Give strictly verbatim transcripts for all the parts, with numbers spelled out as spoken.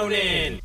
Ronan.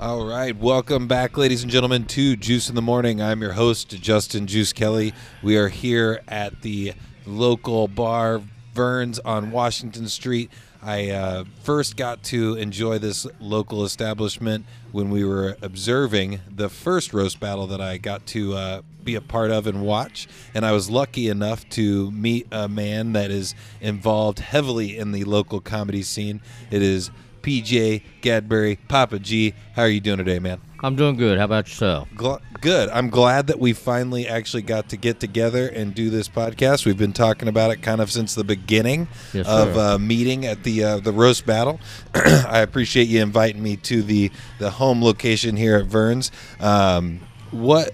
All right, welcome back, ladies and gentlemen, to Juice in the Morning. I'm your host, Justin Juice Kelly. We are here at the local bar, Vern's on Washington Street. I uh, first got to enjoy this local establishment when we were observing the first roast battle that I got to uh, be a part of and watch. And I was lucky enough to meet a man that is involved heavily in the local comedy scene. It is B J Gadbury, Papa G. How are you doing today, man? I'm doing good. How about yourself? Gl- good. I'm glad that we finally actually got to get together and do this podcast. We've been talking about it kind of since the beginning yes, of uh, meeting at the uh, the roast battle. I appreciate you inviting me to the, the home location here at Vern's. Um, what,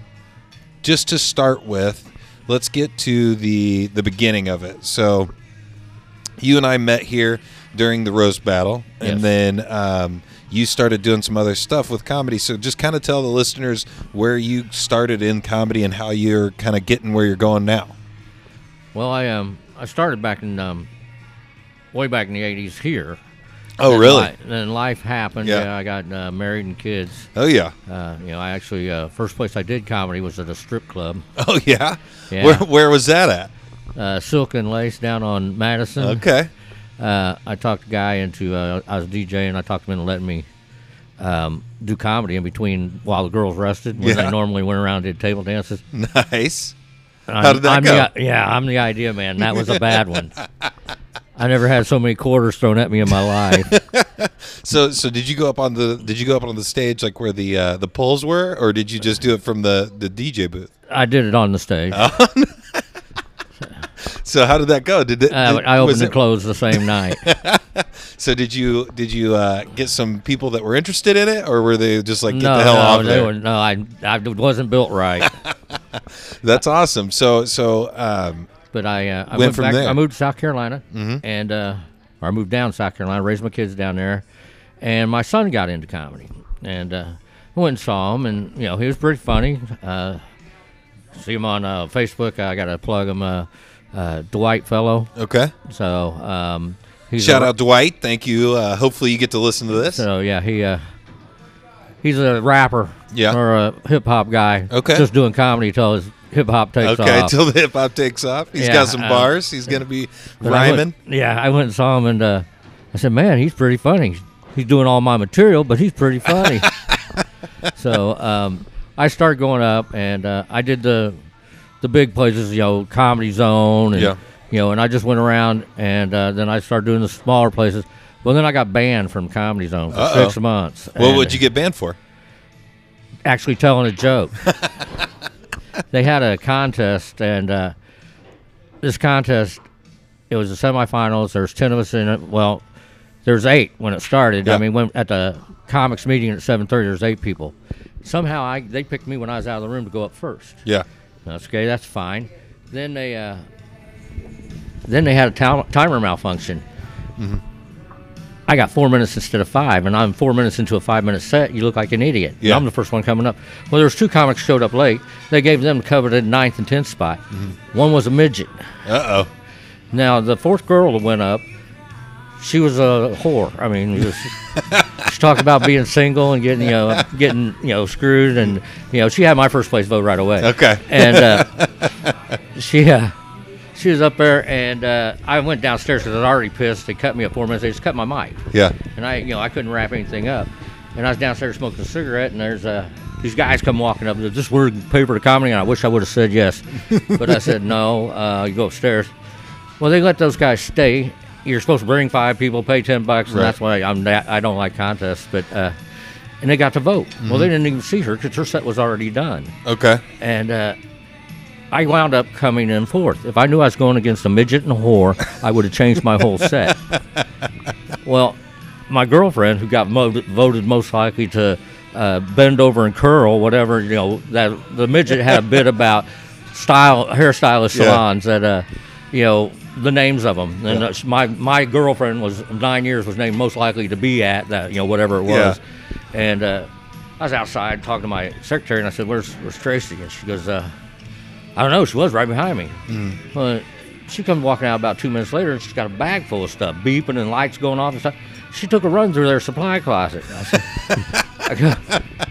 just to start with, let's get to the the beginning of it. So you and I met here during the roast battle, and yes. then um, you started doing some other stuff with comedy. So just kind of tell the listeners where you started in comedy and how you're kind of getting where you're going now. Well, I um I started back in um way back in the eighties here. Oh, and really? Li- then life happened. Yeah, yeah I got uh, married and kids. Oh yeah. Uh, you know, I actually uh, first place I did comedy was at a strip club. Oh yeah. Yeah. Where where was that at? Uh, Silk and Lace down on Madison. Okay. Uh, I talked a guy into, uh, I was DJing, and I talked him into letting me um, do comedy in between while the girls rested, when yeah. they normally went around and did table dances. Nice. How did that I'm, go? I'm the, yeah, I'm the idea man. That was a bad one. I never had so many quarters thrown at me in my life. so, so did you go up on the did you go up on the stage like where the uh, the poles were, or did you just do it from the, the D J booth? I did it on the stage. Oh, no. So how did that go? Did, it, did uh, I opened and closed the same night. So did you did you uh, get some people that were interested in it, or were they just like get no, the hell no, off they there? Were, no, I I wasn't built right. That's awesome. So so. Um, but I uh, I went from back, there. I moved to South Carolina, mm-hmm. and uh, or I moved down to South Carolina, raised my kids down there, and my son got into comedy, and uh, I went and saw him, and you know he was pretty funny. Uh, see him on uh, Facebook. I got to plug him. Uh, Uh, Dwight Fellow. Okay. So um, he's shout a, out Dwight. Thank you. Uh, hopefully you get to listen to this. So yeah, he uh, he's a rapper. Yeah. Or a hip hop guy. Okay. Just doing comedy till his hip hop takes okay, off. Okay. Till the hip hop takes off. He's yeah, got some uh, bars. He's gonna be rhyming. I went, yeah, I went and saw him, and uh, I said, "Man, he's pretty funny. He's doing all my material, but he's pretty funny." so um, I started going up, and uh, I did the. The big places, you know, Comedy Zone, and, yeah. you know, and I just went around, and uh, then I started doing the smaller places. Well, then I got banned from Comedy Zone for Uh-oh. six months. What would you get banned for? Actually telling a joke. They had a contest, and uh, this contest, it was the semifinals. There's ten of us in it. Well, there's eight when it started. Yeah. I mean, when at the comics meeting at seven thirty, there's eight people. Somehow I they picked me when I was out of the room to go up first. Yeah. That's okay. That's fine. Then they, uh, then they had a t- timer malfunction. Mm-hmm. I got four minutes instead of five, and I'm four minutes into a five-minute set. You look like an idiot. Yeah. I'm the first one coming up. Well, there was two comics showed up late. They gave them cover the ninth and tenth spot. Mm-hmm. One was a midget. Uh oh. Now the fourth girl that went up, she was a whore. I mean, she, was, she talked about being single and getting, you know, getting, you know, screwed, and you know, she had my first place vote right away. Okay. And uh, she, uh, she was up there, and uh, I went downstairs because I was already pissed. They cut me up four minutes. They just cut my mic. Yeah. And I, you know, I couldn't wrap anything up. And I was downstairs smoking a cigarette, and there's uh, these guys come walking up. This word paper to comedy, and I wish I would have said yes, but I said no. Uh, you go upstairs. Well, they let those guys stay. You're supposed to bring five people, pay ten bucks, and right. that's why I'm that. I don't like contests, but uh, and they got to vote. Mm-hmm. Well, they didn't even see her because her set was already done. Okay. And uh, I wound up coming in fourth. If I knew I was going against a midget and a whore, I would have changed my whole set. Well, my girlfriend, who got mo- voted most likely to uh, bend over and curl, whatever, you know, that the midget had a bit about style hairstylist yeah. salons that, uh, you know, the names of them, and yeah. my my girlfriend was nine years was named most likely to be at that, you know, whatever it was, yeah. and uh, I was outside talking to my secretary, and I said, "Where's where's Tracy?" And she goes, uh, "I don't know. She was right behind me." Mm. Well, she comes walking out about two minutes later, and she's got a bag full of stuff, beeping and lights going off and stuff. she took a run through their supply closet. I said, I go,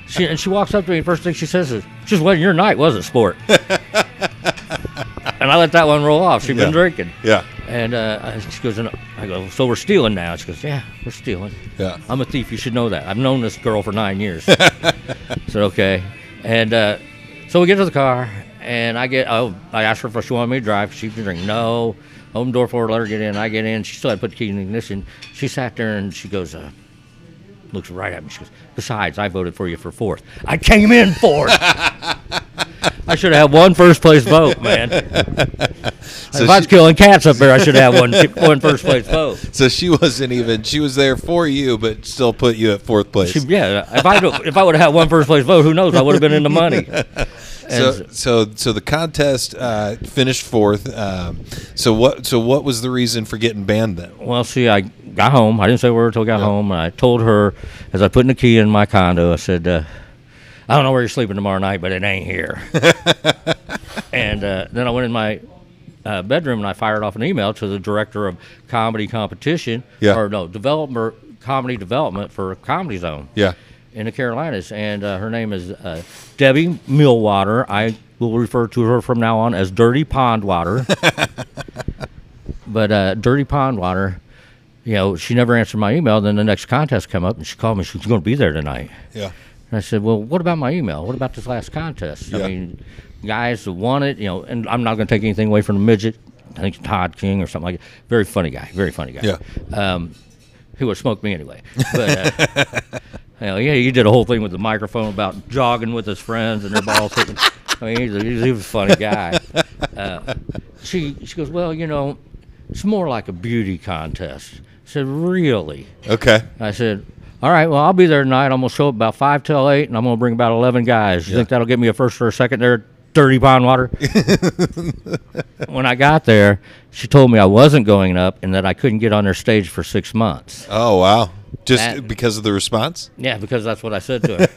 she, and she walks up to me. First thing she says is, "Just wasn't your night, was it, sport?" And I let that one roll off. She'd been yeah. drinking. Yeah. And uh, she goes, and I go, "So we're stealing now?" She goes, "Yeah, we're stealing." Yeah. "I'm a thief. You should know that. I've known this girl for nine years. I said, "Okay." And uh, so we get to the car, and I get, oh, I asked her if she wanted me to drive. She'd been drinking. No. Open door for her, let her get in. I get in. She still had put the key in the ignition. She sat there, and she goes, uh, looks right at me. She goes, "Besides, I voted for you for fourth." I came in fourth. I should have had one first place vote, man. So if she, I was killing cats up there, I should have one one first place vote. So she wasn't even. She was there for you, but still put you at fourth place. She, yeah. If I if I would have had one first place vote, who knows? I would have been in the money. So, so so the contest uh, finished fourth. Um, so what so what was the reason for getting banned then? Well, see, I got home. I didn't say a word until I got yeah. home. And I told her, as I put in the key in my condo, I said, uh, "I don't know where you're sleeping tomorrow night, but it ain't here." And uh, then I went in my uh, bedroom and I fired off an email to the director of comedy competition, yeah. or no, developer, comedy development for Comedy Zone. Yeah. In the Carolinas, and uh, her name is uh, Debbie Millwater. I will refer to her from now on as Dirty Pond Water. But uh, Dirty Pond Water, you know, she never answered my email. Then the next contest came up, and she called me. She's going to be there tonight. Yeah. And I said, "Well, what about my email? What about this last contest? Yeah. I mean, guys who won it, you know, and I'm not going to take anything away from the midget. I think it's Todd King or something like that. Very funny guy. Very funny guy. Yeah. Um, he would smoke me anyway. But." Uh, Yeah, he did a whole thing with the microphone about jogging with his friends and their balls. I mean, he's a, he's a funny guy. Uh, she she goes, "Well, you know, it's more like a beauty contest." I said, "Really?" Okay. I said, "All right, well, I'll be there tonight. I'm going to show up about five till eight, and I'm going to bring about eleven guys. You yeah. think that'll give me a first or a second there, Dirty Pond Water?" When I got there, she told me I wasn't going up and that I couldn't get on their stage for six months. Oh, wow. Just that, because of the response? Yeah, because that's what I said to her.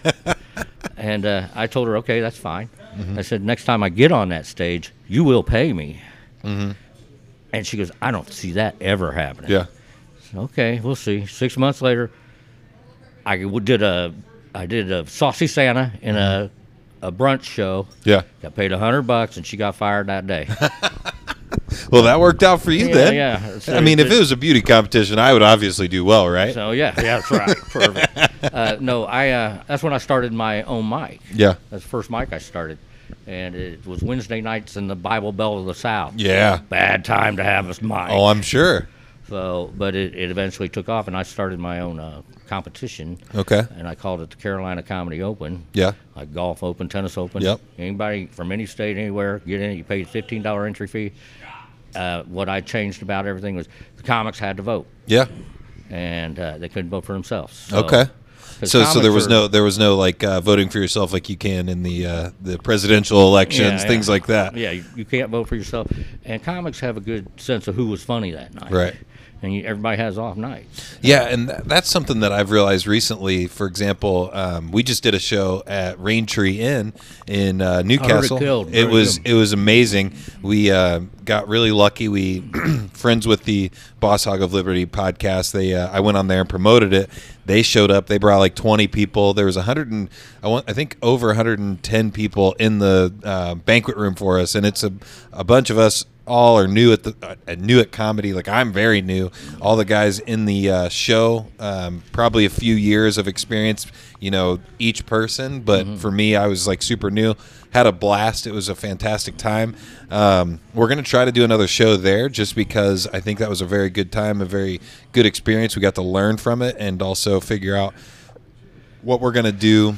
And uh, I told her, "Okay, that's fine." Mm-hmm. I said, "Next time I get on that stage, you will pay me." Mm-hmm. And she goes, "I don't see that ever happening." Yeah. I said, "Okay, we'll see." Six months later, I did a, I did a Saucy Santa in mm-hmm. a, a brunch show. Yeah. Got paid a hundred bucks, and she got fired that day. Well, that worked out for you yeah, then. Yeah. So I mean, if it was a beauty competition, I would obviously do well, right? So yeah, yeah, that's right. Perfect. Uh, no, I. Uh, that's when I started my own mic. Yeah, that's the first mic I started, and it was Wednesday nights in the Bible Belt of the South. Yeah, bad time to have a mic. Oh, I'm sure. So, but it, it eventually took off, and I started my own uh, competition. Okay. And I called it the Carolina Comedy Open. Yeah. Like golf open, tennis open. Yep. Anybody from any state, anywhere, get in. You paid fifteen dollars entry fee. Uh, what I changed about everything was the comics had to vote. Yeah, and uh, they couldn't vote for themselves. So, okay, so so there was are, no there was no like uh, voting for yourself like you can in the uh, the presidential elections, yeah, things yeah. like that. Yeah, you, you can't vote for yourself. And comics have a good sense of who was funny that night, right? And you, everybody has off nights. Yeah, and th that's something that I've realized recently. For example, um, we just did a show at Raintree Inn in uh, Newcastle. It, it was it was amazing. We uh, got really lucky. We friends with the Boss Hog of Liberty podcast. They uh, I went on there and promoted it. They showed up. They brought like twenty people. There was a hundred and I want I think over one hundred ten people in the uh, banquet room for us, and it's a a bunch of us. All are new at the uh, new at comedy. Like I'm very new. All the guys in the uh, show, um, probably a few years of experience, you know, each person. But mm-hmm. for me, I was like super new. Had a blast. It was a fantastic time. Um, we're gonna try to do another show there, just because I think that was a very good time, a very good experience. We got to learn from it and also figure out what we're gonna do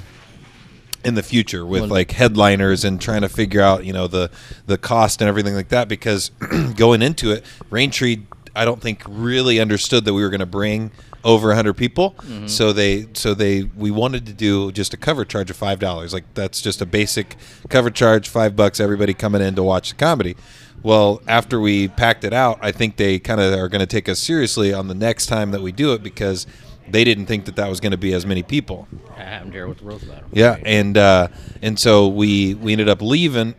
in the future with like headliners and trying to figure out, you know, the the cost and everything like that, because going into it, Raintree I don't think really understood that we were going to bring over one hundred people. Mm-hmm. So they so they we wanted to do just a cover charge of five dollars. Like that's just a basic cover charge, five bucks, everybody coming in to watch the comedy. Well, after we packed it out, I think they kind of are going to take us seriously on the next time that we do it, because they didn't think that that was going to be as many people. I happened here with the Rose Battle. Yeah, and uh, and so we we ended up leaving,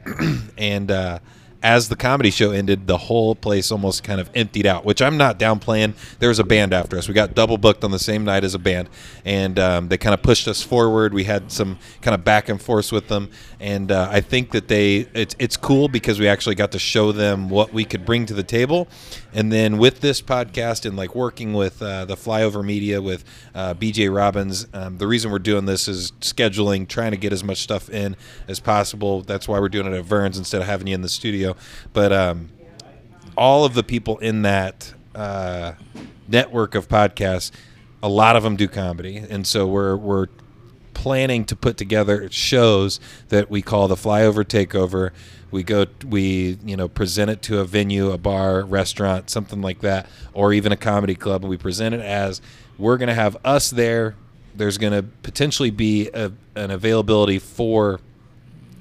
and uh, as the comedy show ended, the whole place almost kind of emptied out, which I'm not downplaying. There was a band after us. We got double booked on the same night as a band, and um, they kind of pushed us forward. We had some kind of back and forth with them, and uh, I think that they it's, it's cool because we actually got to show them what we could bring to the table. And then with this podcast and like working with uh, the Flyover Media with uh, B J Robbins, um, the reason we're doing this is scheduling, trying to get as much stuff in as possible. That's why we're doing it at Vern's instead of having you in the studio. But um, all of the people in that uh, network of podcasts, a lot of them do comedy, and so we're we're planning to put together shows that we call the Flyover Takeover. We go, we you know, present it to a venue, a bar, restaurant, something like that, or even a comedy club, and we present it as we're going to have us there. There's going to potentially be a, an availability for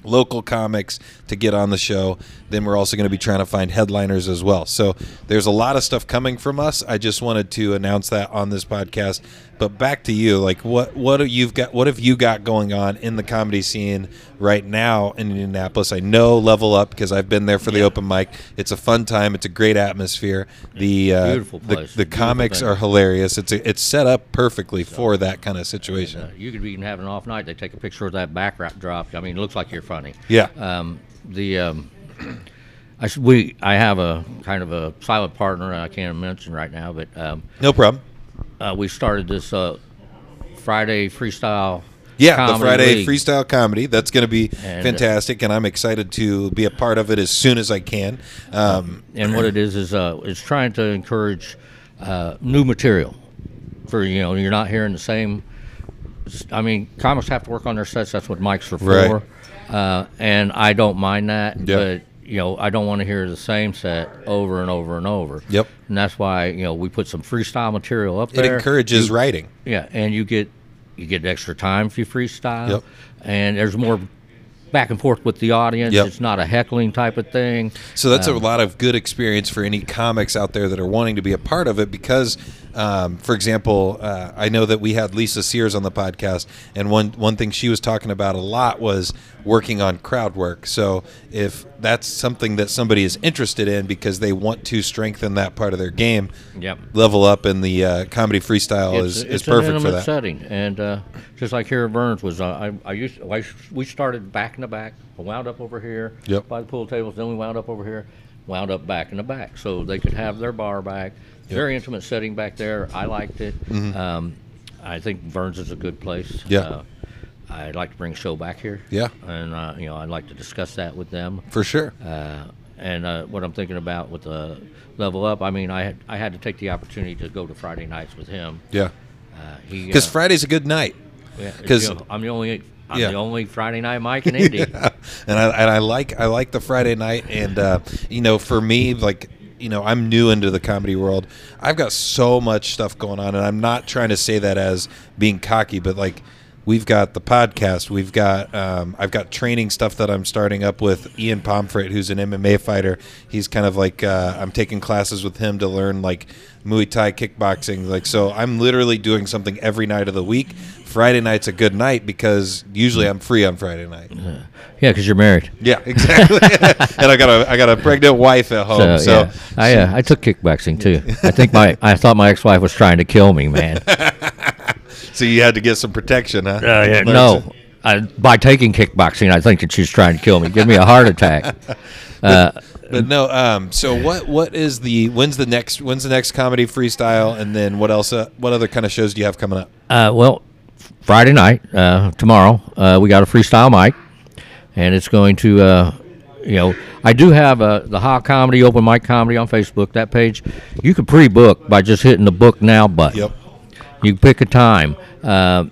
local comics to get on the show. Then we're also going to be trying to find headliners as well. So there's a lot of stuff coming from us. I just wanted to announce that on this podcast. But back to you, like what what you've got, what have you got going on in the comedy scene right now in Indianapolis? I know Level Up because I've been there for the yeah. open mic. It's a fun time. It's a great atmosphere. The uh, beautiful place. The, the beautiful comics thing. Are hilarious. It's a, it's set up perfectly so, for that kind of situation. And, uh, you could even have an off night. They take a picture of that backdrop. I mean, it looks like you're funny. Yeah. Um, the um, I should, we I have a kind of a silent partner I can't mention right now, but um, no problem. Uh, we started this uh, Friday Freestyle. Yeah, comedy the Friday League. Freestyle Comedy. That's going to be and, fantastic, and I'm excited to be a part of it as soon as I can. Um, and what it is is uh, it's trying to encourage uh, new material. For you know, you're not hearing the same. I mean, comics have to work on their sets. That's what mics are for. Right. Uh, and I don't mind that, yep. but you know, I don't want to hear the same set over and over and over. Yep. And that's why, you know, we put some freestyle material up there. It encourages you, writing. Yeah, and you get you get extra time if you freestyle. Yep. And there's more back and forth with the audience. Yep. It's not a heckling type of thing. So that's um, a lot of good experience for any comics out there that are wanting to be a part of it because, um, for example, uh, I know that we had Lisa Sears on the podcast, and one, one thing she was talking about a lot was working on crowd work. So if that's something that somebody is interested in because they want to strengthen that part of their game, yep. Level Up in the uh, comedy freestyle it's, is, it's is perfect for that. It's an intimate setting, and uh, just like here at Vern's was, uh, I, I used I, we started back in the back, wound up over here yep. by the pool tables, then we wound up over here, wound up back in the back, so they could have their bar back. Yep. Very intimate setting back there. I liked it. Mm-hmm. um, I think Vern's is a good place. Yeah. Uh, I'd like to bring a show back here. Yeah. And, uh, you know, I'd like to discuss that with them. For sure. Uh, and uh, what I'm thinking about with the Level Up, I mean, I had, I had to take the opportunity to go to Friday nights with him. Yeah. Because uh, uh, Friday's a good night. Yeah. Because you know, I'm the only... I'm yeah. the only Friday night mic in Indy. yeah. And I and I like I like the Friday night, and uh, you know, for me, like, you know, I'm new into the comedy world. I've got so much stuff going on, and I'm not trying to say that as being cocky, but like we've got the podcast, we've got um, I've got training stuff that I'm starting up with Ian Pomfret, who's an M M A fighter. He's kind of like uh, I'm taking classes with him to learn like Muay Thai, kickboxing, like, so I'm literally doing something every night of the week. Friday night's a good night because usually I'm free on Friday night. Yeah, because you're married. Yeah, exactly. And I got a I got a pregnant wife at home. So, so, yeah. so. I uh, I took kickboxing too. I think my I thought my ex-wife was trying to kill me, man. So you had to get some protection, huh? Uh, yeah, no, I, by taking kickboxing, I think that she's trying to kill me, give me a heart attack. Uh, but, but no, um, so what? What is the? When's the next? When's the next comedy freestyle? And then what else? Uh, what other kind of shows do you have coming up? Uh, well. Friday night, uh, tomorrow, uh, we got a freestyle mic, and it's going to, uh, you know, I do have uh, the Hot Comedy Open Mic Comedy on Facebook. That page, you can pre-book by just hitting the book now button. Yep. You pick a time, uh,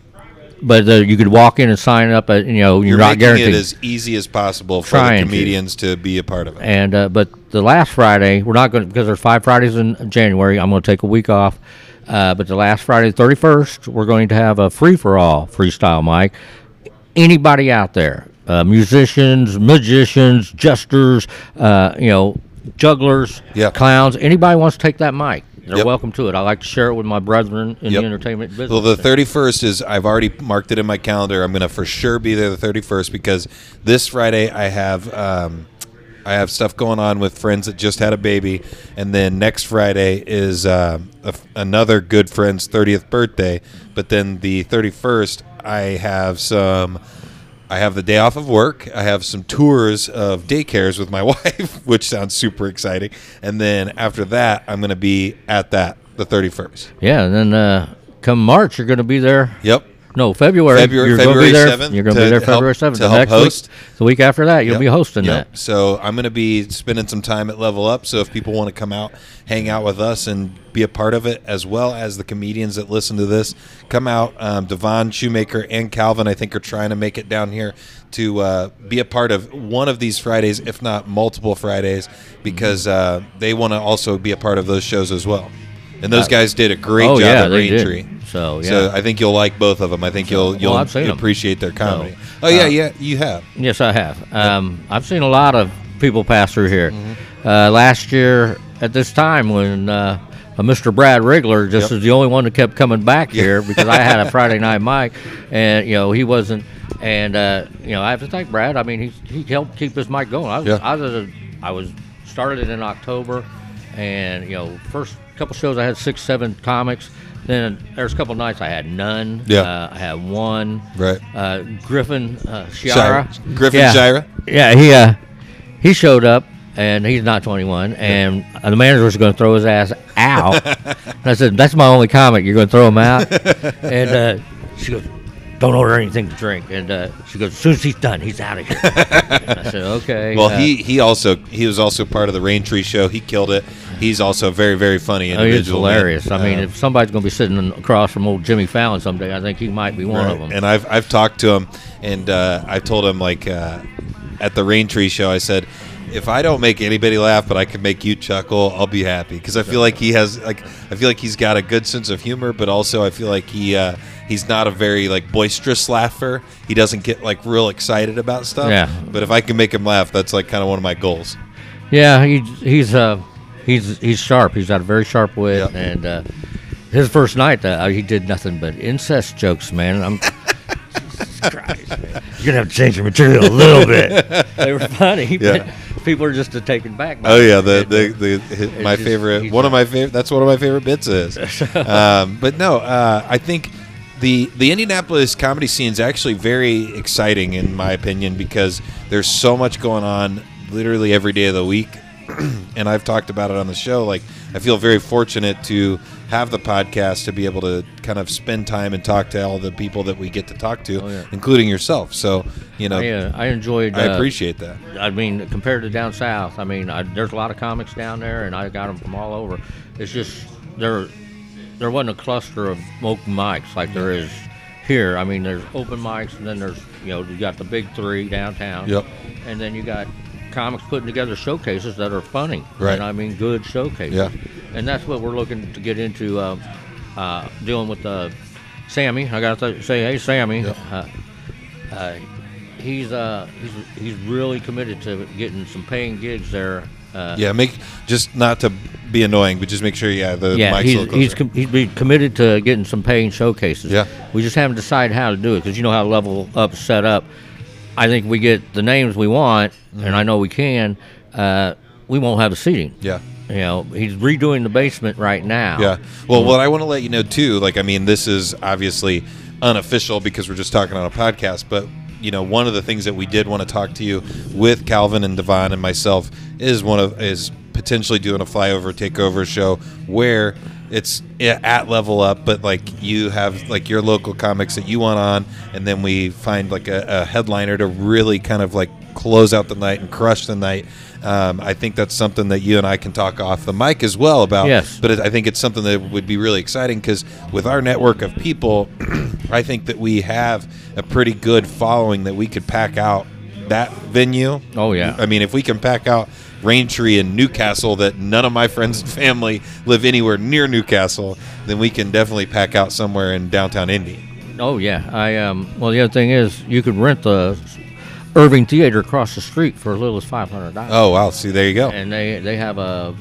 but uh, you could walk in and sign up. At, you know, you're, you're not guaranteed. It as easy as possible for the comedians to. to be a part of it. And uh, but the last Friday, we're not going to, because there's five Fridays in January. I'm going to take a week off. Uh, but the last Friday, the thirty-first, we're going to have a free-for-all freestyle mic. Anybody out there, uh, musicians, magicians, jesters, uh, you know, jugglers, yeah. clowns, anybody wants to take that mic, they're yep. welcome to it. I like to share it with my brethren in yep. the entertainment business. Well, the thirty-first is, I've already marked it in my calendar. I'm going to for sure be there the thirty-first because this Friday I have... Um, I have stuff going on with friends that just had a baby, and then next Friday is uh, a, another good friend's thirtieth birthday. But then the thirty-first, I have some. I have the day off of work. I have some tours of daycares with my wife, which sounds super exciting. And then after that, I'm going to be at that the thirty-first. Yeah, and then uh, come March, you're going to be there. Yep. No, February. February, you're February gonna be there, seventh. You're going to be there February seventh. To the help next host. Week, the week after that, you'll yep. be hosting yep. that. So I'm going to be spending some time at Level Up. So if people want to come out, hang out with us, and be a part of it, as well as the comedians that listen to this, come out. Um, Devon, Shoemaker, and Calvin, I think, are trying to make it down here to uh, be a part of one of these Fridays, if not multiple Fridays, because uh, they want to also be a part of those shows as well. And those guys did a great oh, job yeah, at Raintree. So, yeah. So I think you'll like both of them. I think you'll you'll, well, you'll appreciate their comedy. No. Oh, yeah, uh, yeah, you have. Yes, I have. Um, I've seen a lot of people pass through here. Mm-hmm. Uh, last year at this time when uh, Mister Brad Rigler just yep. was the only one that kept coming back here yeah. because I had a Friday night mic, and, you know, he wasn't. And, uh, you know, I have to thank Brad. I mean, he, he helped keep his mic going. I was, yeah. I was, a, I was started in October, and, you know, first – couple shows I had six, seven comics. Then there's a couple nights I had none. Yeah, uh, I had one. Right. Uh, Griffin uh, Shira. Shira. Griffin yeah. Shira. Yeah, he uh, he showed up, and he's not twenty-one, and the manager was going to throw his ass out. And I said, "That's my only comic. You're going to throw him out?" And uh, she goes, "Don't order anything to drink." And uh, she goes, "As soon as he's done, he's out of here." And I said, "Okay." Well, uh, he he also he was also part of the Raintree show. He killed it. He's also a very, very funny individual. Oh, he's hilarious. Man. I mean, um, if somebody's going to be sitting across from old Jimmy Fallon someday, I think he might be one right. of them. And I've I've talked to him, and uh, I told him, like, uh, at the Raintree show, I said, if I don't make anybody laugh, but I can make you chuckle, I'll be happy. Because I feel like he has, like, I feel like he's got a good sense of humor, but also I feel like he uh, he's not a very, like, boisterous laugher. He doesn't get, like, real excited about stuff. Yeah. But if I can make him laugh, that's, like, kind of one of my goals. Yeah, he, he's uh, he's he's sharp. He's got a very sharp wit, yep. and uh, his first night, uh, he did nothing but incest jokes, man. And I'm. Jesus Christ, man. You're going to have to change your material a little bit. They were funny, yeah. but people are just taken back by oh yeah the the, the, the my just, favorite one of my favorite that's one of my favorite bits is um but no uh I think the the Indianapolis comedy scene is actually very exciting, in my opinion, because there's so much going on literally every day of the week. And I've talked about it on the show, like, I feel very fortunate to have the podcast, to be able to kind of spend time and talk to all the people that we get to talk to, oh, yeah. including yourself. So, you know, I, uh, I enjoyed. I uh, appreciate that. I mean, compared to down south, I mean, I, there's a lot of comics down there, and I got them from all over. It's just there, there wasn't a cluster of open mics like there is here. I mean, there's open mics, and then there's, you know, you got the big three downtown, yep, and then you got comics putting together showcases that are funny, right? And I mean, good showcases. Yeah. And that's what we're looking to get into. Uh, uh, dealing with uh, Sammy, I gotta th- say, hey, Sammy, yeah. uh, uh, he's uh, he's he's really committed to getting some paying gigs there. Uh, yeah, make just not to be annoying, but just make sure, yeah, the yeah, mic's he's, a little closer. he's com- he'd be committed to getting some paying showcases. Yeah, we just haven't decided how to do it, because you know how Level Up's set up. I think we get the names we want, mm-hmm. and I know we can. Uh, we won't have a seating. Yeah, you know, he's redoing the basement right now. Yeah. Well, mm-hmm. what I want to let you know too, like, I mean, this is obviously unofficial because we're just talking on a podcast, but you know, one of the things that we did want to talk to you with Calvin and Devon and myself is one of is potentially doing a Flyover Takeover show where it's at Level Up, but like you have like your local comics that you want on, and then we find like a, a headliner to really kind of like close out the night and crush the night. Um, I think that's something that you and I can talk off the mic as well about. Yes. But it, I think it's something that would be really exciting, because with our network of people, I think that we have a pretty good following that we could pack out that venue. Oh, yeah. I mean, if we can pack out Raintree and Newcastle, that none of my friends and family live anywhere near Newcastle, then we can definitely pack out somewhere in downtown Indy. Oh, yeah. I um. Well, the other thing is you could rent the Irving Theater across the street for as little as five hundred dollars. Oh, wow. See, there you go. And they, they have a,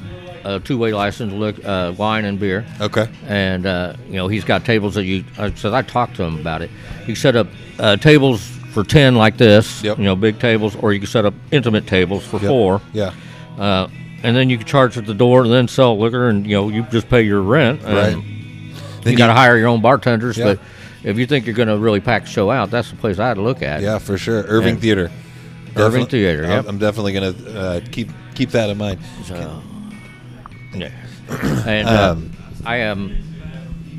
a two-way license, look, uh, wine and beer. Okay. And, uh, you know, he's got tables that you uh, – so I talked to him about it. He set up uh, tables – for ten like this, yep. you know, big tables, or you can set up intimate tables for yep. four. Yeah. Uh, and then you can charge at the door and then sell liquor, and, you know, you just pay your rent. Right. And then you got to hire your own bartenders. Yeah. But if you think you're going to really pack the show out, that's the place I'd look at. Yeah, for sure. Irving and Theater. Irving Defin- Theater, yeah. I'm definitely going to uh, keep keep that in mind. So, yeah. And uh, um, I am... Um,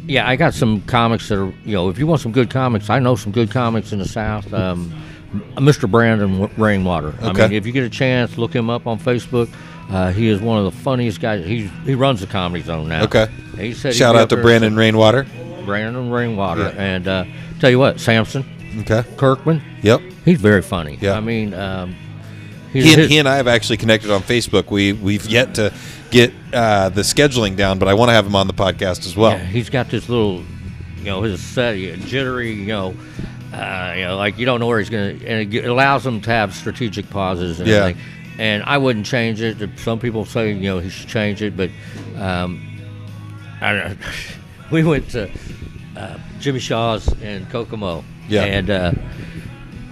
Yeah, I got some comics that are, you know, if you want some good comics, I know some good comics in the South. Um, Mister Brandon Rainwater. Okay. I mean, if you get a chance, look him up on Facebook. Uh, he is one of the funniest guys. He he runs the Comedy Zone now. Okay. He said shout out to Brandon Rainwater. Brandon Rainwater. Yeah. And uh, tell you what, Samson. Okay. Kirkman. Yep. He's very funny. Yeah. I mean, um, he's he, and, his, he and I have actually connected on Facebook. We we've yet to get uh, the scheduling down, but I want to have him on the podcast as well. Yeah, he's got this little, you know, his set, uh, jittery, you know, uh, you know, like you don't know where he's going to, and it allows him to have strategic pauses and yeah. everything. And I wouldn't change it. Some people say, you know, he should change it, but um, I don't know. We went to uh, Jimmy Shaw's in Kokomo, yeah. and uh,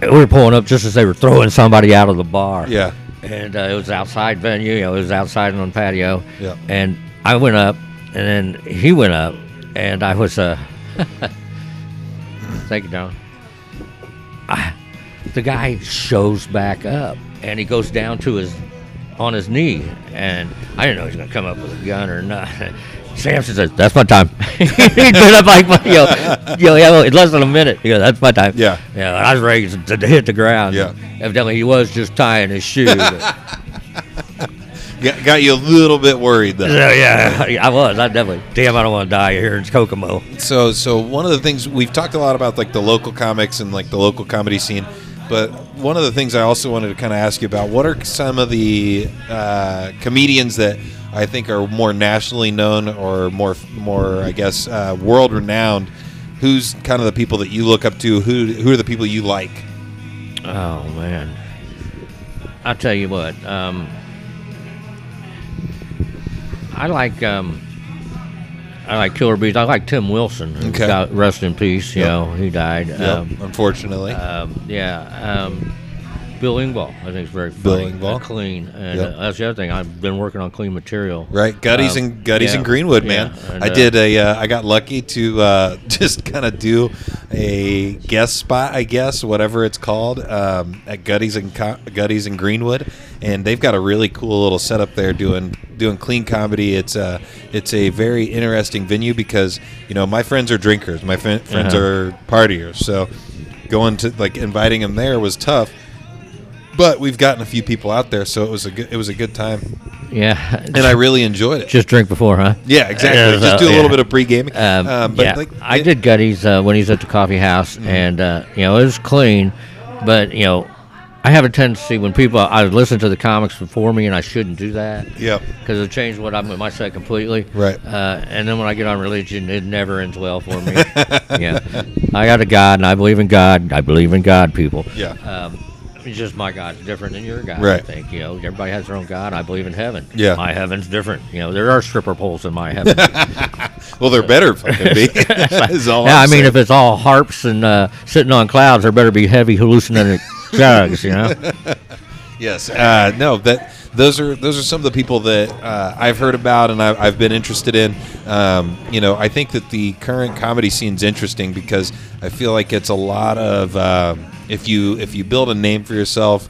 we were pulling up just as they were throwing somebody out of the bar. Yeah. And uh, it was outside venue, you know, it was outside on the patio. Yeah. And I went up, and then he went up, and I was, uh, thank you, Don. I, the guy shows back up, and he goes down to his, on his knee, and I didn't know he was going to come up with a gun or not. Samson says, that's my time. He stood up like, you know, you know, it's less than a minute. He goes, that's my time. Yeah. You know, and I was ready to, to hit the ground. Yeah. Evidently, he was just tying his shoe. got, got you a little bit worried, though. So, yeah, I was. I definitely, damn, I don't want to die here in Kokomo. So, so one of the things, we've talked a lot about, like, the local comics and, like, the local comedy scene. But one of the things I also wanted to kind of ask you about, what are some of the uh, comedians that I think are more nationally known or more, more I guess, uh, world-renowned? Who's kind of the people that you look up to? Who who are the people you like? Oh, man. I'll tell you what. Um, I like um, I like Killer Bees. I like Tim Wilson. Okay. God, rest in peace. You yep. know, he died. Yep. Um, Unfortunately. Um, yeah. Um, Bill Engvall, I think, is very funny. Bill Engvall. And clean. And yep. uh, that's the other thing. I've been working on clean material. Right. Gutties um, and Gutties yeah. and Greenwood, man. Yeah. And, I did a, uh, I got lucky to uh, just kind of do a guest spot, I guess, whatever it's called, um, at Gutties and Co- Gutties and Greenwood. And they've got a really cool little setup there doing doing clean comedy. It's a, it's a very interesting venue because, you know, my friends are drinkers. My f- friends uh-huh. are partiers. So going to, like, inviting them there was tough. But we've gotten a few people out there, so it was a good, it was a good time. Yeah, and I really enjoyed it. Just drink before, huh? Yeah, exactly. Uh, Just do a yeah. little bit of pre-gaming. Um, um, but yeah, like, I it, did Gutties uh, when he's at the coffee house, mm-hmm. and uh, you know, it was clean. But you know, I have a tendency when people I listen to the comics before me, and I shouldn't do that. Yeah, because it changed what I'm my set completely. Right. Uh, and then when I get on religion, it never ends well for me. Yeah, I got a God, and I believe in God. I believe in God, people. Yeah. Um, It's just my God's different than your God, right. I think. You know, everybody has their own God. I believe in heaven. Yeah. My heaven's different. You know, there are stripper poles in my heaven. Well, they're better fucking be. That's all yeah, I'm I mean, saying. If it's all harps and uh, sitting on clouds, there better be heavy hallucinogenic drugs, you know? Yes. Uh, no, that those are those are some of the people that uh, I've heard about and I've, I've been interested in. Um, you know, I think that the current comedy scene's interesting because I feel like it's a lot of... Uh, If you if you build a name for yourself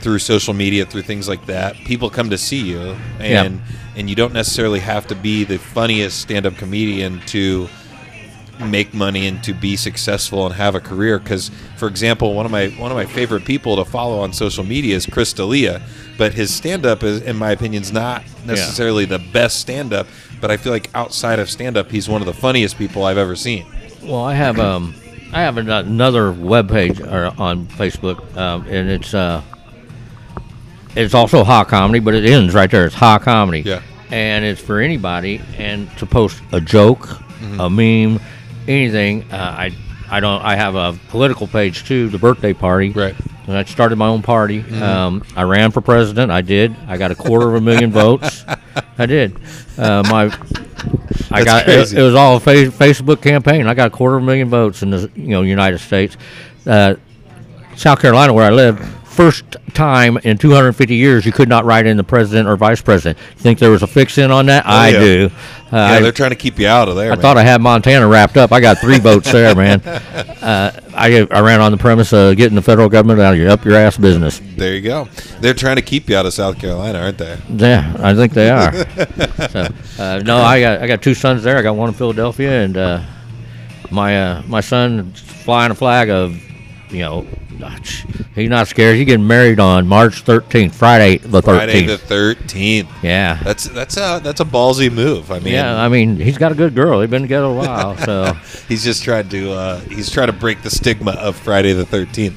through social media, through things like that, people come to see you, and yep. and you don't necessarily have to be the funniest stand-up comedian to make money and to be successful and have a career. Because, for example, one of my one of my favorite people to follow on social media is Chris D'Elia, but his stand-up is, in my opinion, is not necessarily yeah. the best stand-up. But I feel like outside of stand-up, he's one of the funniest people I've ever seen. Well, I have um. I have another webpage on Facebook, um, and it's uh, it's also Ha Comedy, but it ends right there. It's Ha Comedy, yeah. And it's for anybody, and to post a joke, mm-hmm. a meme, anything. Uh, I I don't. I have a political page too, the Birthday Party. Right. And I started my own party. Mm-hmm. Um, I ran for president. I did. I got a quarter of a million votes. I did. Uh, my. I got it, it was all a fa- Facebook campaign. I got a quarter of a million votes in the you know United States. Uh, South Carolina, where I lived, first time in two hundred fifty years you could not write in the president or vice president. Think there was a fix in on that? Oh, I yeah. do. Uh, yeah, I, they're trying to keep you out of there. I man. thought I had Montana wrapped up. I got three votes there, man. Uh, I I ran on the premise of getting the federal government out of your up your ass business. There you go. They're trying to keep you out of South Carolina, aren't they? Yeah, I think they are. so, uh, no, I got I got two sons there. I got one in Philadelphia, and uh, my uh, my son flying a flag of, you know. He's not scared. He's getting married on March thirteenth, Friday the thirteenth. Friday the thirteenth. Yeah. That's that's a that's a ballsy move. I mean, yeah. I mean, he's got a good girl. They've been together a while, so he's just trying to uh, he's trying to break the stigma of Friday the thirteenth.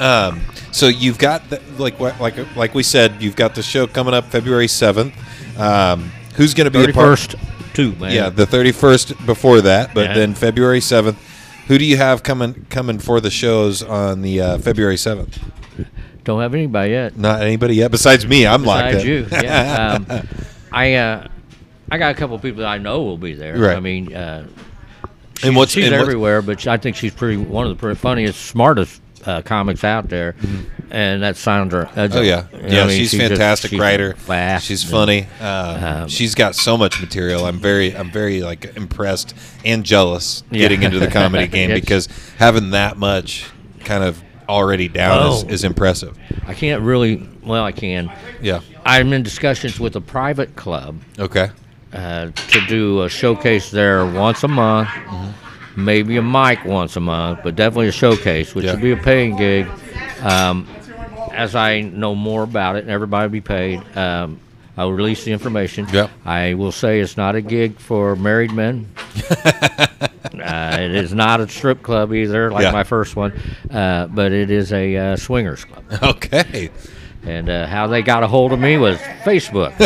um, so you've got the, like like like we said, you've got the show coming up February seventh. Um, who's going to be the first? Too, man. Yeah, the thirty-first before that, but yeah. then February seventh. Who do you have coming coming for the shows on the uh, February seventh? Don't have anybody yet. Not anybody yet besides me. I'm besides locked in. Besides you, yeah. um, I uh, I got a couple of people that I know will be there. Right. I mean, uh, she, and what's, she's and everywhere, what's, but I think she's pretty one of the funniest, smartest uh, comics out there. Mm-hmm. And that's Sandra. That's oh, yeah. A, yeah, I mean, she's, she's fantastic just, she's writer. Fast she's funny. Uh, um, she's got so much material. I'm very, I'm very like impressed and jealous yeah. getting into the comedy game because having that much kind of already down oh, is, is impressive. I can't really, well, I can. Yeah. I'm in discussions with a private club. Okay. Uh, to do a showcase there once a month, mm-hmm. maybe a mic once a month, but definitely a showcase, which yeah. would be a paying gig. Um, as I know more about it, and everybody will be paid, um, I will release the information. Yep. I will say it's not a gig for married men. uh, it is not a strip club either, like yeah. my first one, uh, but it is a uh, swingers club. Okay. And uh, how they got a hold of me was Facebook.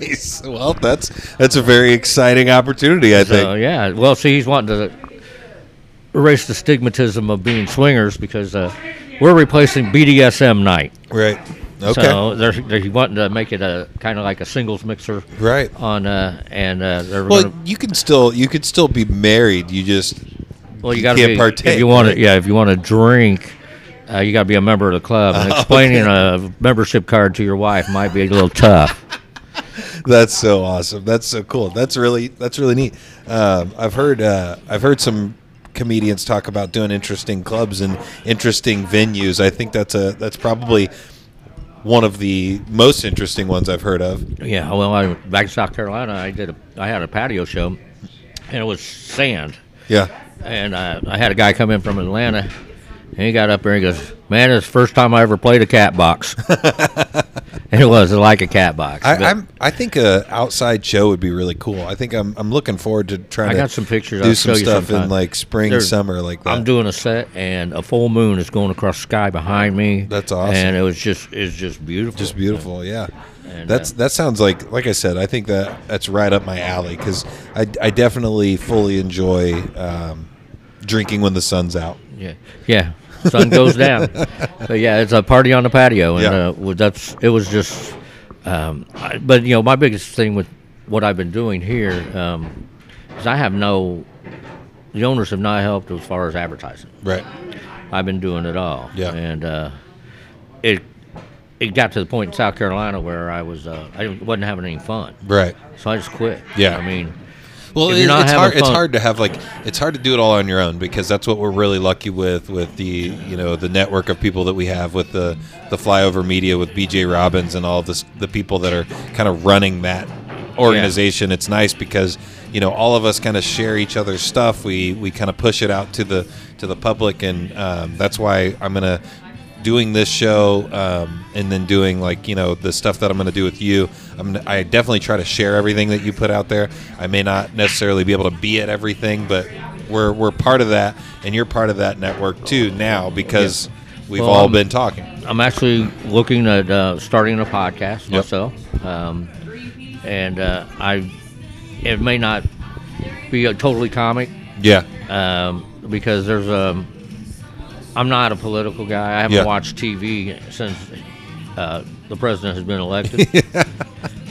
Nice. Well, that's that's a very exciting opportunity, I so, think. Yeah. Well, see, he's wanting to erase the stigmatism of being swingers because uh, we're replacing B D S M night. Right. Okay. So they're, they're wanting to make it a kind of like a singles mixer. Right. On uh, and uh, they're well, gonna, you can still you could still be married. You just well, you, you gotta can't be, partake. If you want to, yeah, if you want to drink, uh, you got to be a member of the club. And explaining okay. a membership card to your wife might be a little tough. That's so awesome. That's so cool. That's really that's really neat. Um, I've heard uh, I've heard some comedians talk about doing interesting clubs and interesting venues. I think that's a that's probably one of the most interesting ones I've heard of. Yeah, well, I back in South Carolina, I did a I had a patio show, and it was sand. Yeah, and I, I had a guy come in from Atlanta, and he got up there and he goes, "Man, it's the first time I ever played a cat box." It was like a cat box. I, I'm, I think a outside show would be really cool. I think I'm I'm looking forward to trying I got to some pictures. do I'll some stuff in like spring, There's, summer like that. I'm doing a set and a full moon is going across the sky behind me. That's awesome. And it was just it's just beautiful. Just beautiful, yeah. And, that's uh, that sounds like like I said. I think that that's right up my alley because I I definitely fully enjoy um, drinking when the sun's out. Yeah, yeah. Sun goes down. So yeah, it's a party on the patio, and yeah. uh, that's it was just. Um, I, but you know, my biggest thing with what I've been doing here um, is I have no. The owners have not helped as far as advertising. Right. I've been doing it all. Yeah. And uh, it it got to the point in South Carolina where I was uh, I wasn't having any fun. Right. So I just quit. Yeah. I mean. Well, it, it's hard. Fun. It's hard to have like it's hard to do it all on your own because that's what we're really lucky with with the you know the network of people that we have with the the Flyover Media with B J Robbins and all this the people that are kind of running that organization. Yeah. It's nice because you know all of us kind of share each other's stuff. We we kind of push it out to the to the public, and um, that's why I'm gonna doing this show um, and then doing like you know the stuff that I'm going to do with you. I'm gonna, I definitely try to share everything that you put out there. I may not necessarily be able to be at everything, but we're we're part of that, and you're part of that network too now because yeah. we've well, all I'm, been talking. I'm actually looking at uh, starting a podcast yep. myself, um, and uh, I it may not be a totally comic, yeah, um, because there's a I'm not a political guy. I haven't yeah. watched T V since uh, the president has been elected. yeah.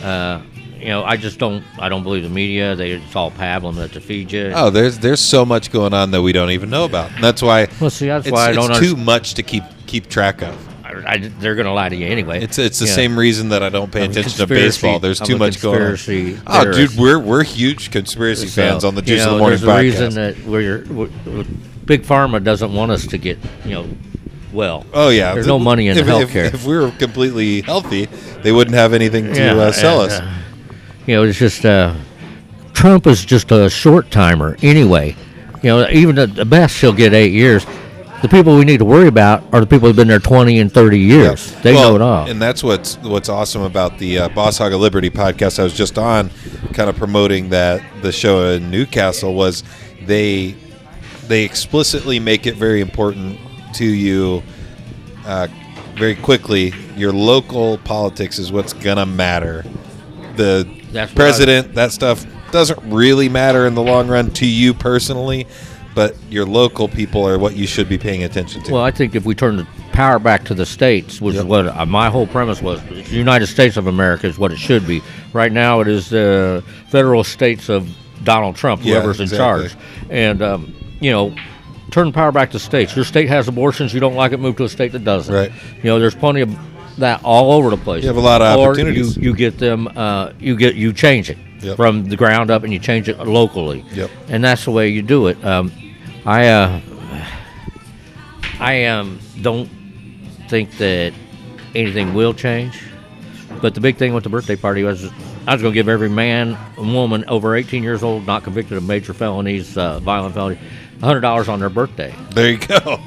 uh, you know, I just don't, I don't believe the media. They, it's all pablum that to feed you. Oh, there's there's so much going on that we don't even know about. And that's why. Well, see, that's it's, why I don't. It's too much to keep keep track of. I, I, they're going to lie to you anyway. It's it's the yeah. same reason that I don't pay I'm attention to baseball. There's I'm too much going on. Oh, dude, we're we're huge conspiracy so, fans on the Juice you know, of the Morning there's podcast. There's a reason that we're, we're, we're Big Pharma doesn't want us to get, you know, well. Oh yeah, there's the, no money in if, healthcare. If, if we were completely healthy, they wouldn't have anything to yeah, uh, sell and, us. Uh, you know, it's just uh, Trump is just a short timer anyway. You know, even at the best, he'll get eight years. The people we need to worry about are the people who've been there twenty and thirty years. Yeah. They well, know it all. And that's what's what's awesome about the uh, Boss Hog of Liberty podcast I was just on, kind of promoting that the show in Newcastle, was they they explicitly make it very important to you uh, very quickly. Your local politics is what's going to matter. The that's president, that stuff doesn't really matter in the long run to you personally. But your local people are what you should be paying attention to. Well, I think if we turn the power back to the states, which yep. is what uh, my whole premise was, the United States of America is what it should be. Right now it is the uh, federal states of Donald Trump, whoever's yeah, exactly. in charge. And, um, you know, turn the power back to states. Your state has abortions. You don't like it, move to a state that doesn't. Right. You know, there's plenty of that all over the place. You have a lot of or opportunities. You, you get them, uh, you get, you change it yep. from the ground up, and you change it locally. Yep. And that's the way you do it. Um, I uh, I um, don't think that anything will change. But the big thing with the birthday party was I was going to give every man and woman over eighteen years old, not convicted of major felonies, uh, violent felonies, one hundred dollars on their birthday. There you go.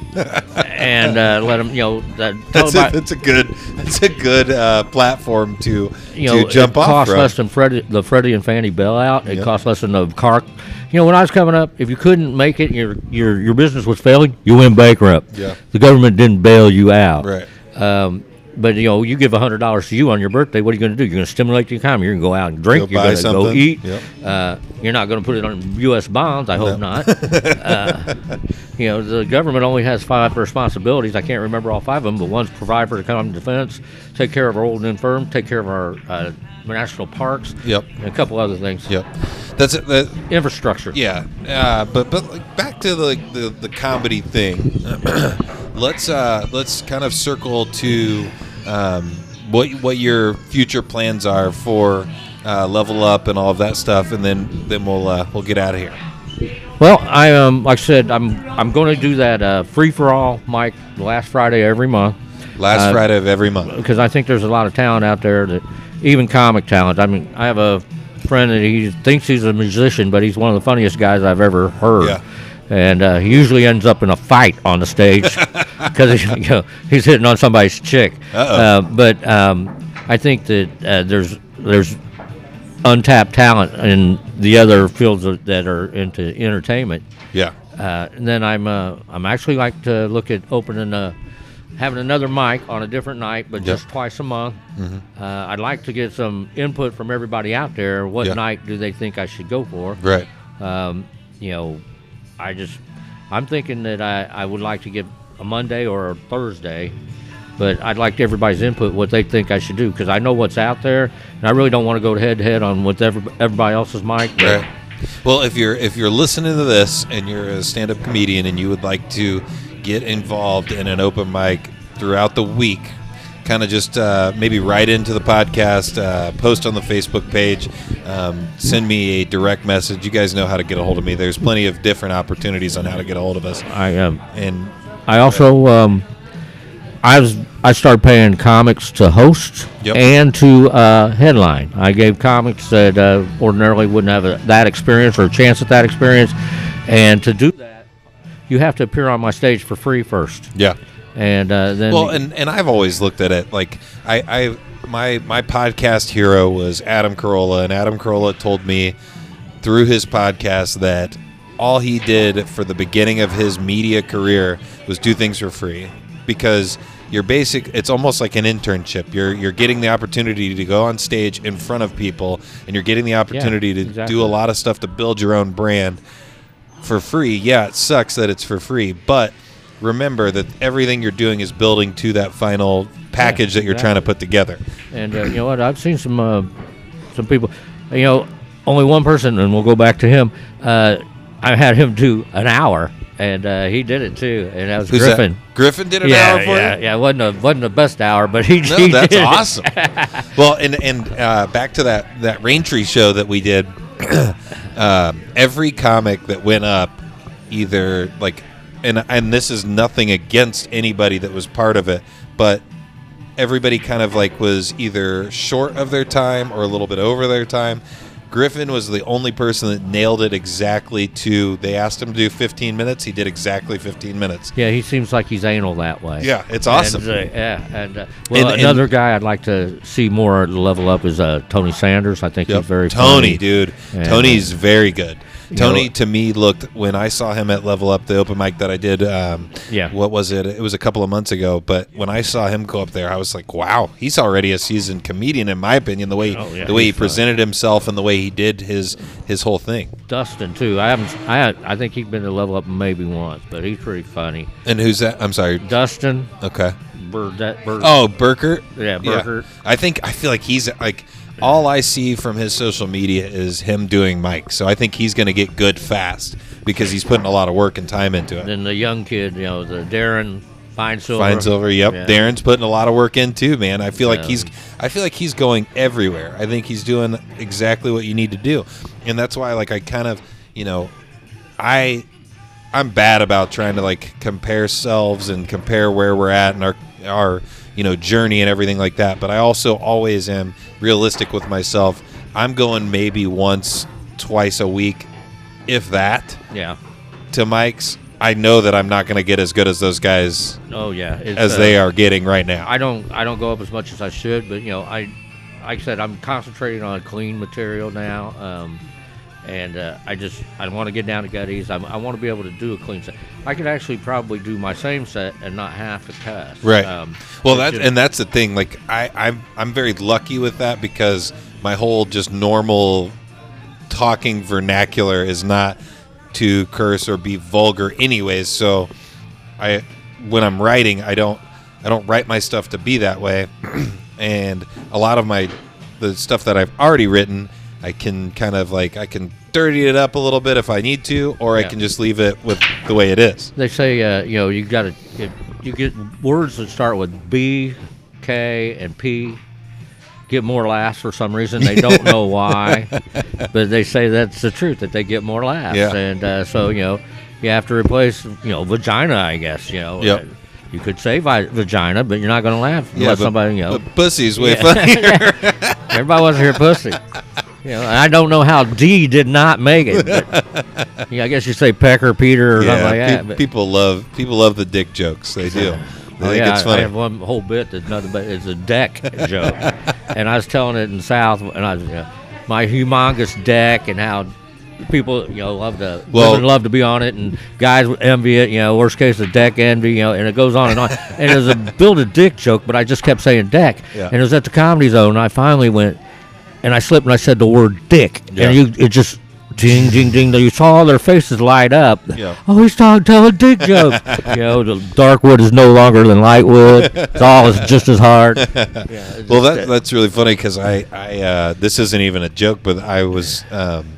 And uh, let them, you know. That, that's, a, that's a good That's a good uh, platform to, you know, to jump off. It costs off, less than Freddie, the Freddie and Fannie bailout. It yep. costs less than the car. You know, when I was coming up, if you couldn't make it, your your your business was failing, you went bankrupt. Yeah. The government didn't bail you out. Right. Um, but, you know, you give one hundred dollars to you on your birthday, what are you going to do? You're going to stimulate the economy. You're going to go out and drink. Go you're going to go eat. Yep. Uh, you're not going to put it on U S bonds. I hope no. not. uh, you know, the government only has five responsibilities. I can't remember all five of them, but one's provide for economic defense, take care of our old and infirm, take care of our uh, national parks, yep. and a couple other things. Yep. That's it. That, infrastructure. Yeah, uh, but but like back to the, like the the comedy thing. let's uh, let's kind of circle to um, what what your future plans are for uh, Level Up and all of that stuff, and then then we'll uh, we'll get out of here. Well, I um like I said, I'm I'm going to do that uh, free for all mic the last Friday every month. Last uh, Friday of every month. Because I think there's a lot of talent out there that even comic talent. I mean, I have a friend that he thinks he's a musician, but he's one of the funniest guys I've ever heard. Yeah. And uh, he usually ends up in a fight on the stage because you know, he's hitting on somebody's chick. Uh, but um, I think that uh, there's there's untapped talent in the other fields that are into entertainment. Yeah. Uh, and then I'm uh, I'm actually like to look at opening a. having another mic on a different night, but yep. just twice a month. Mm-hmm. Uh, I'd like to get some input from everybody out there. What yep. night do they think I should go for? Right. Um, you know, I just, I'm thinking that I, I would like to get a Monday or a Thursday, but I'd like everybody's input, what they think I should do, because I know what's out there, and I really don't want to go head-to-head on what's every, everybody else's mic. Right. Well, if you're if you're listening to this and you're a stand-up comedian and you would like to get involved in an open mic throughout the week, kind of just uh, maybe write into the podcast, uh, post on the Facebook page, um, send me a direct message. You guys know how to get a hold of me. There's plenty of different opportunities on how to get a hold of us. I um, and I also um, I was I started paying comics to host yep. and to uh, headline. I gave comics that uh, ordinarily wouldn't have a, that experience or a chance at that experience, and to do that, you have to appear on my stage for free first. Yeah. And uh, then. Well, and, and I've always looked at it like I, I my my podcast hero was Adam Carolla, and Adam Carolla told me through his podcast that all he did for the beginning of his media career was do things for free, because you're basic. It's almost like an internship. You're you're getting the opportunity to go on stage in front of people, and you're getting the opportunity yeah, to exactly. do a lot of stuff to build your own brand. For free, yeah, it sucks that it's for free, but remember that everything you're doing is building to that final package yeah, that you're exactly. trying to put together. And uh, you know what? I've seen some uh, some people. you know, only one person, and we'll go back to him. Uh, I had him do an hour, and uh, he did it too. And that was Who's Griffin. That? Griffin did an yeah, hour for yeah, you? Yeah, it wasn't, a, wasn't the best hour, but he, no, he did. No, that's awesome. Well, and and uh, back to that, that Raintree show that we did. um, every comic that went up, either like, and and this is nothing against anybody that was part of it, but everybody kind of like was either short of their time or a little bit over their time. Griffin was the only person that nailed it exactly to, they asked him to do fifteen minutes. He did exactly fifteen minutes. Yeah, he seems like he's anal that way. Yeah, it's awesome. And, uh, yeah, and uh, well, and, another and, guy I'd like to see more level up is uh, Tony Sanders. I think yep, he's very Tony, funny. dude. And, Tony's very good. Tony, you know, to me, looked, when I saw him at Level Up, the open mic that I did, um, yeah. what was it? It was a couple of months ago, but when I saw him go up there, I was like, wow, he's already a seasoned comedian, in my opinion, the way, oh, yeah, the way he presented funny. himself and the way he did his his whole thing. Dustin, too. I haven't. I I think he's been to Level Up maybe once, but he's pretty funny. And who's that? I'm sorry. Dustin. Okay. Ber- that, Ber- oh, Berker? Yeah, Berker. Yeah. I think, I feel like he's, like, all I see from his social media is him doing mics, so I think he's going to get good fast because he's putting a lot of work and time into it. And the young kid, you know, the Darren Feinsilver. Feinsilver, yep. Yeah. Darren's putting a lot of work in too, man. I feel like um, he's, I feel like he's going everywhere. I think he's doing exactly what you need to do, and that's why, like, I kind of, you know, I, I'm bad about trying to like compare selves and compare where we're at and our our. you know, journey and everything like that. But I also always am realistic with myself. I'm going maybe once, twice a week, if that. Yeah. To Mike's, I know that I'm not going to get as good as those guys. Oh yeah, it's, as uh, they are getting right now. I don't, I don't go up as much as I should, but you know, I, like I said, I'm concentrating on clean material now, um, and uh, I just, I want to get down to Gutties. I, I want to be able to do a clean set. I could actually probably do my same set and not have to cuss. Right. Um, well, that just, and that's the thing. Like I, I'm, I'm very lucky with that because my whole just normal talking vernacular is not to curse or be vulgar, anyways. So, I, when I'm writing, I don't, I don't write my stuff to be that way, and a lot of my, the stuff that I've already written, I can kind of like, I can dirty it up a little bit if I need to, or yeah. I can just leave it with the way it is. They say, uh, you know, you got to, you get words that start with B, K, and P get more laughs for some reason. They don't know why, but they say that's the truth, that they get more laughs. Yeah. And uh, so, you know, you have to replace, you know, vagina, I guess, you know. Yep. Uh, you could say vi- vagina, but you're not going to laugh unless yeah, somebody, you know. But pussy's way yeah. funnier. Everybody wants to hear pussy. You know, and I don't know how D did not make it. But, you know, I guess you say Pecker, Peter, or yeah, something like pe- that. But. People love people love the dick jokes. They do. They oh, think yeah, it's funny. I have one whole bit that's nothing but it's a deck joke, and I was telling it in South, and I was, you know, my humongous deck, and how people, you know, love to well, women love to be on it, and guys envy it. You know, worst case the deck envy. You know, and it goes on and on. And it was a build a dick joke, but I just kept saying deck, yeah. and it was at the Comedy Zone. And I finally went. And I slipped and I said the word dick. Yeah. And you, it just ding, ding, ding. You saw their faces light up. Yeah. Oh, he's talking, telling dick jokes. You know, the dark wood is no longer than light wood. It's all is just as hard. Yeah, well, that, that's really funny because I, I uh, this isn't even a joke, but I was, um,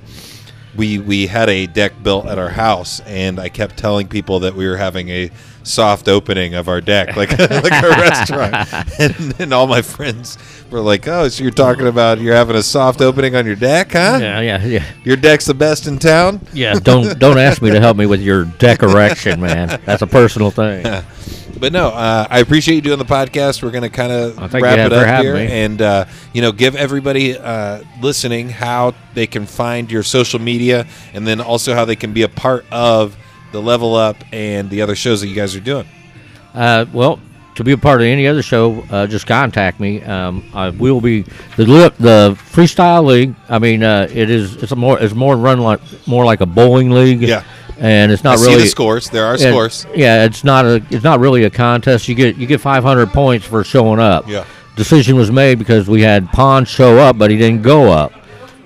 we, we had a deck built at our house, and I kept telling people that we were having a soft opening of our deck, like like a restaurant, and, and all my friends were like, "Oh, so you're talking about you're having a soft opening on your deck, huh? Yeah, yeah, yeah. Your deck's the best in town. Yeah, don't don't ask me to help me with your deck erection, man. That's a personal thing. Yeah. But no, uh, I appreciate you doing the podcast. We're gonna kind of wrap it up here, me. and uh, you know, give everybody uh, listening how they can find your social media, and then also how they can be a part of the Level Up and the other shows that you guys are doing. Uh, well, to be a part of any other show, uh, just contact me. Um, I will be the the Freestyle League. I mean, uh, it is it's a more it's more run like more like a bowling league. Yeah, and it's not I really see the scores. There are it, scores. Yeah, it's not a it's not really a contest. You get you get five hundred points for showing up. Yeah, decision was made because we had Pond show up, but he didn't go up.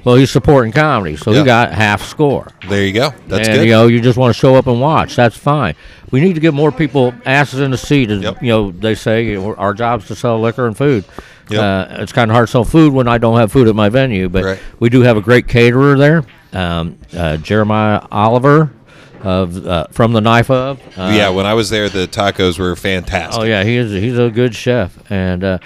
Well, he's supporting comedy, so yeah. he got half score. There you go. That's and, good. You know, you just want to show up and watch. That's fine. We need to get more people asses in the seat. As, yep. You know, they say our job's to sell liquor and food. Yep. Uh, it's kind of hard to sell food when I don't have food at my venue, but right. we do have a great caterer there, um, uh, Jeremiah Oliver. Of uh, from the knife of uh, yeah, when I was there, the tacos were fantastic. Oh yeah, he is he's a good chef, and uh,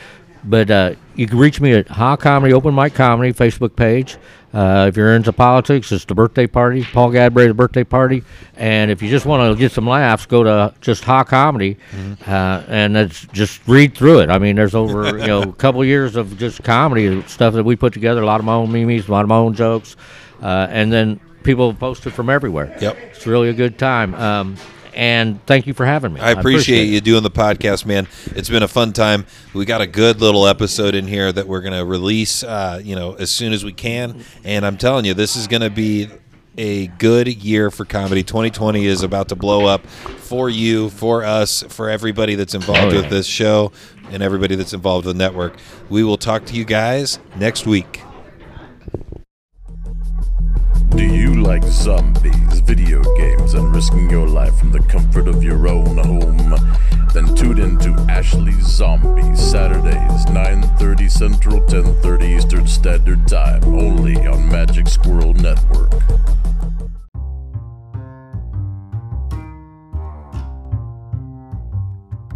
but uh, you can reach me at High Comedy Open Mic Comedy Facebook page. Uh, if you're into politics, it's the Birthday Party, Paul Gadbury, the Birthday Party, and if you just want to get some laughs, go to just High Comedy, mm-hmm. uh, and that's just read through it. I mean, there's over you know a couple years of just comedy stuff that we put together. A lot of my own memes, a lot of my own jokes, uh, and then. People posted from everywhere. Yep. It's really a good time. Um, and thank you for having me. I appreciate, I appreciate you doing the podcast, man. It's been a fun time. We got a good little episode in here that we're going to release uh, you know, as soon as we can. And I'm telling you, this is going to be a good year for comedy. twenty twenty is about to blow up for you, for us, for everybody that's involved oh, yeah. with this show and everybody that's involved with the network. We will talk to you guys next week. Do you like zombies, video games, and risking your life from the comfort of your own home? Then tune in to Ashley's Zombies, Saturdays, nine thirty Central, ten thirty Eastern Standard Time, only on Magic Squirrel Network.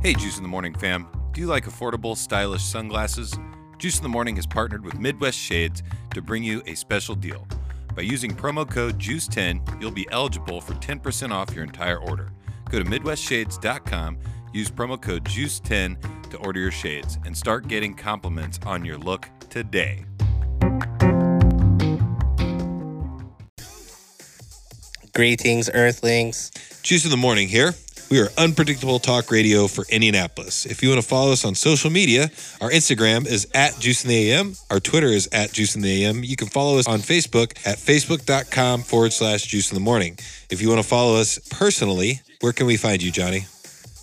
Hey, Juice in the Morning fam. Do you like affordable, stylish sunglasses? Juice in the Morning has partnered with Midwest Shades to bring you a special deal. By using promo code juice ten, you'll be eligible for ten percent off your entire order. Go to midwest shades dot com, use promo code juice ten to order your shades, and start getting compliments on your look today. Greetings, Earthlings. Juice in the Morning here. We are Unpredictable Talk Radio for Indianapolis. If you want to follow us on social media, our Instagram is at Juice in the A M. Our Twitter is at Juice in the A M. You can follow us on Facebook at facebook.com forward slash Juice in the Morning. If you want to follow us personally, where can we find you, Johnny?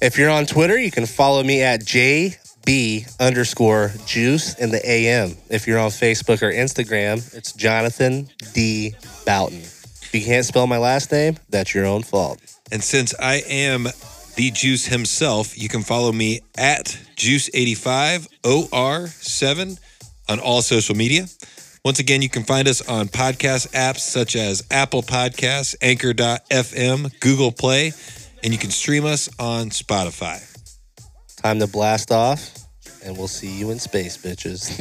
If you're on Twitter, you can follow me at JB underscore Juice in the A M. If you're on Facebook or Instagram, it's Jonathan D. Boughton. If you can't spell my last name, that's your own fault. And since I am the Juice himself, you can follow me at Juice eighty-five O R seven on all social media. Once again, you can find us on podcast apps such as Apple Podcasts, Anchor dot F M, Google Play, and you can stream us on Spotify. Time to blast off, and we'll see you in space, bitches.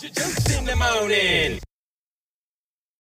Juice in the Morning.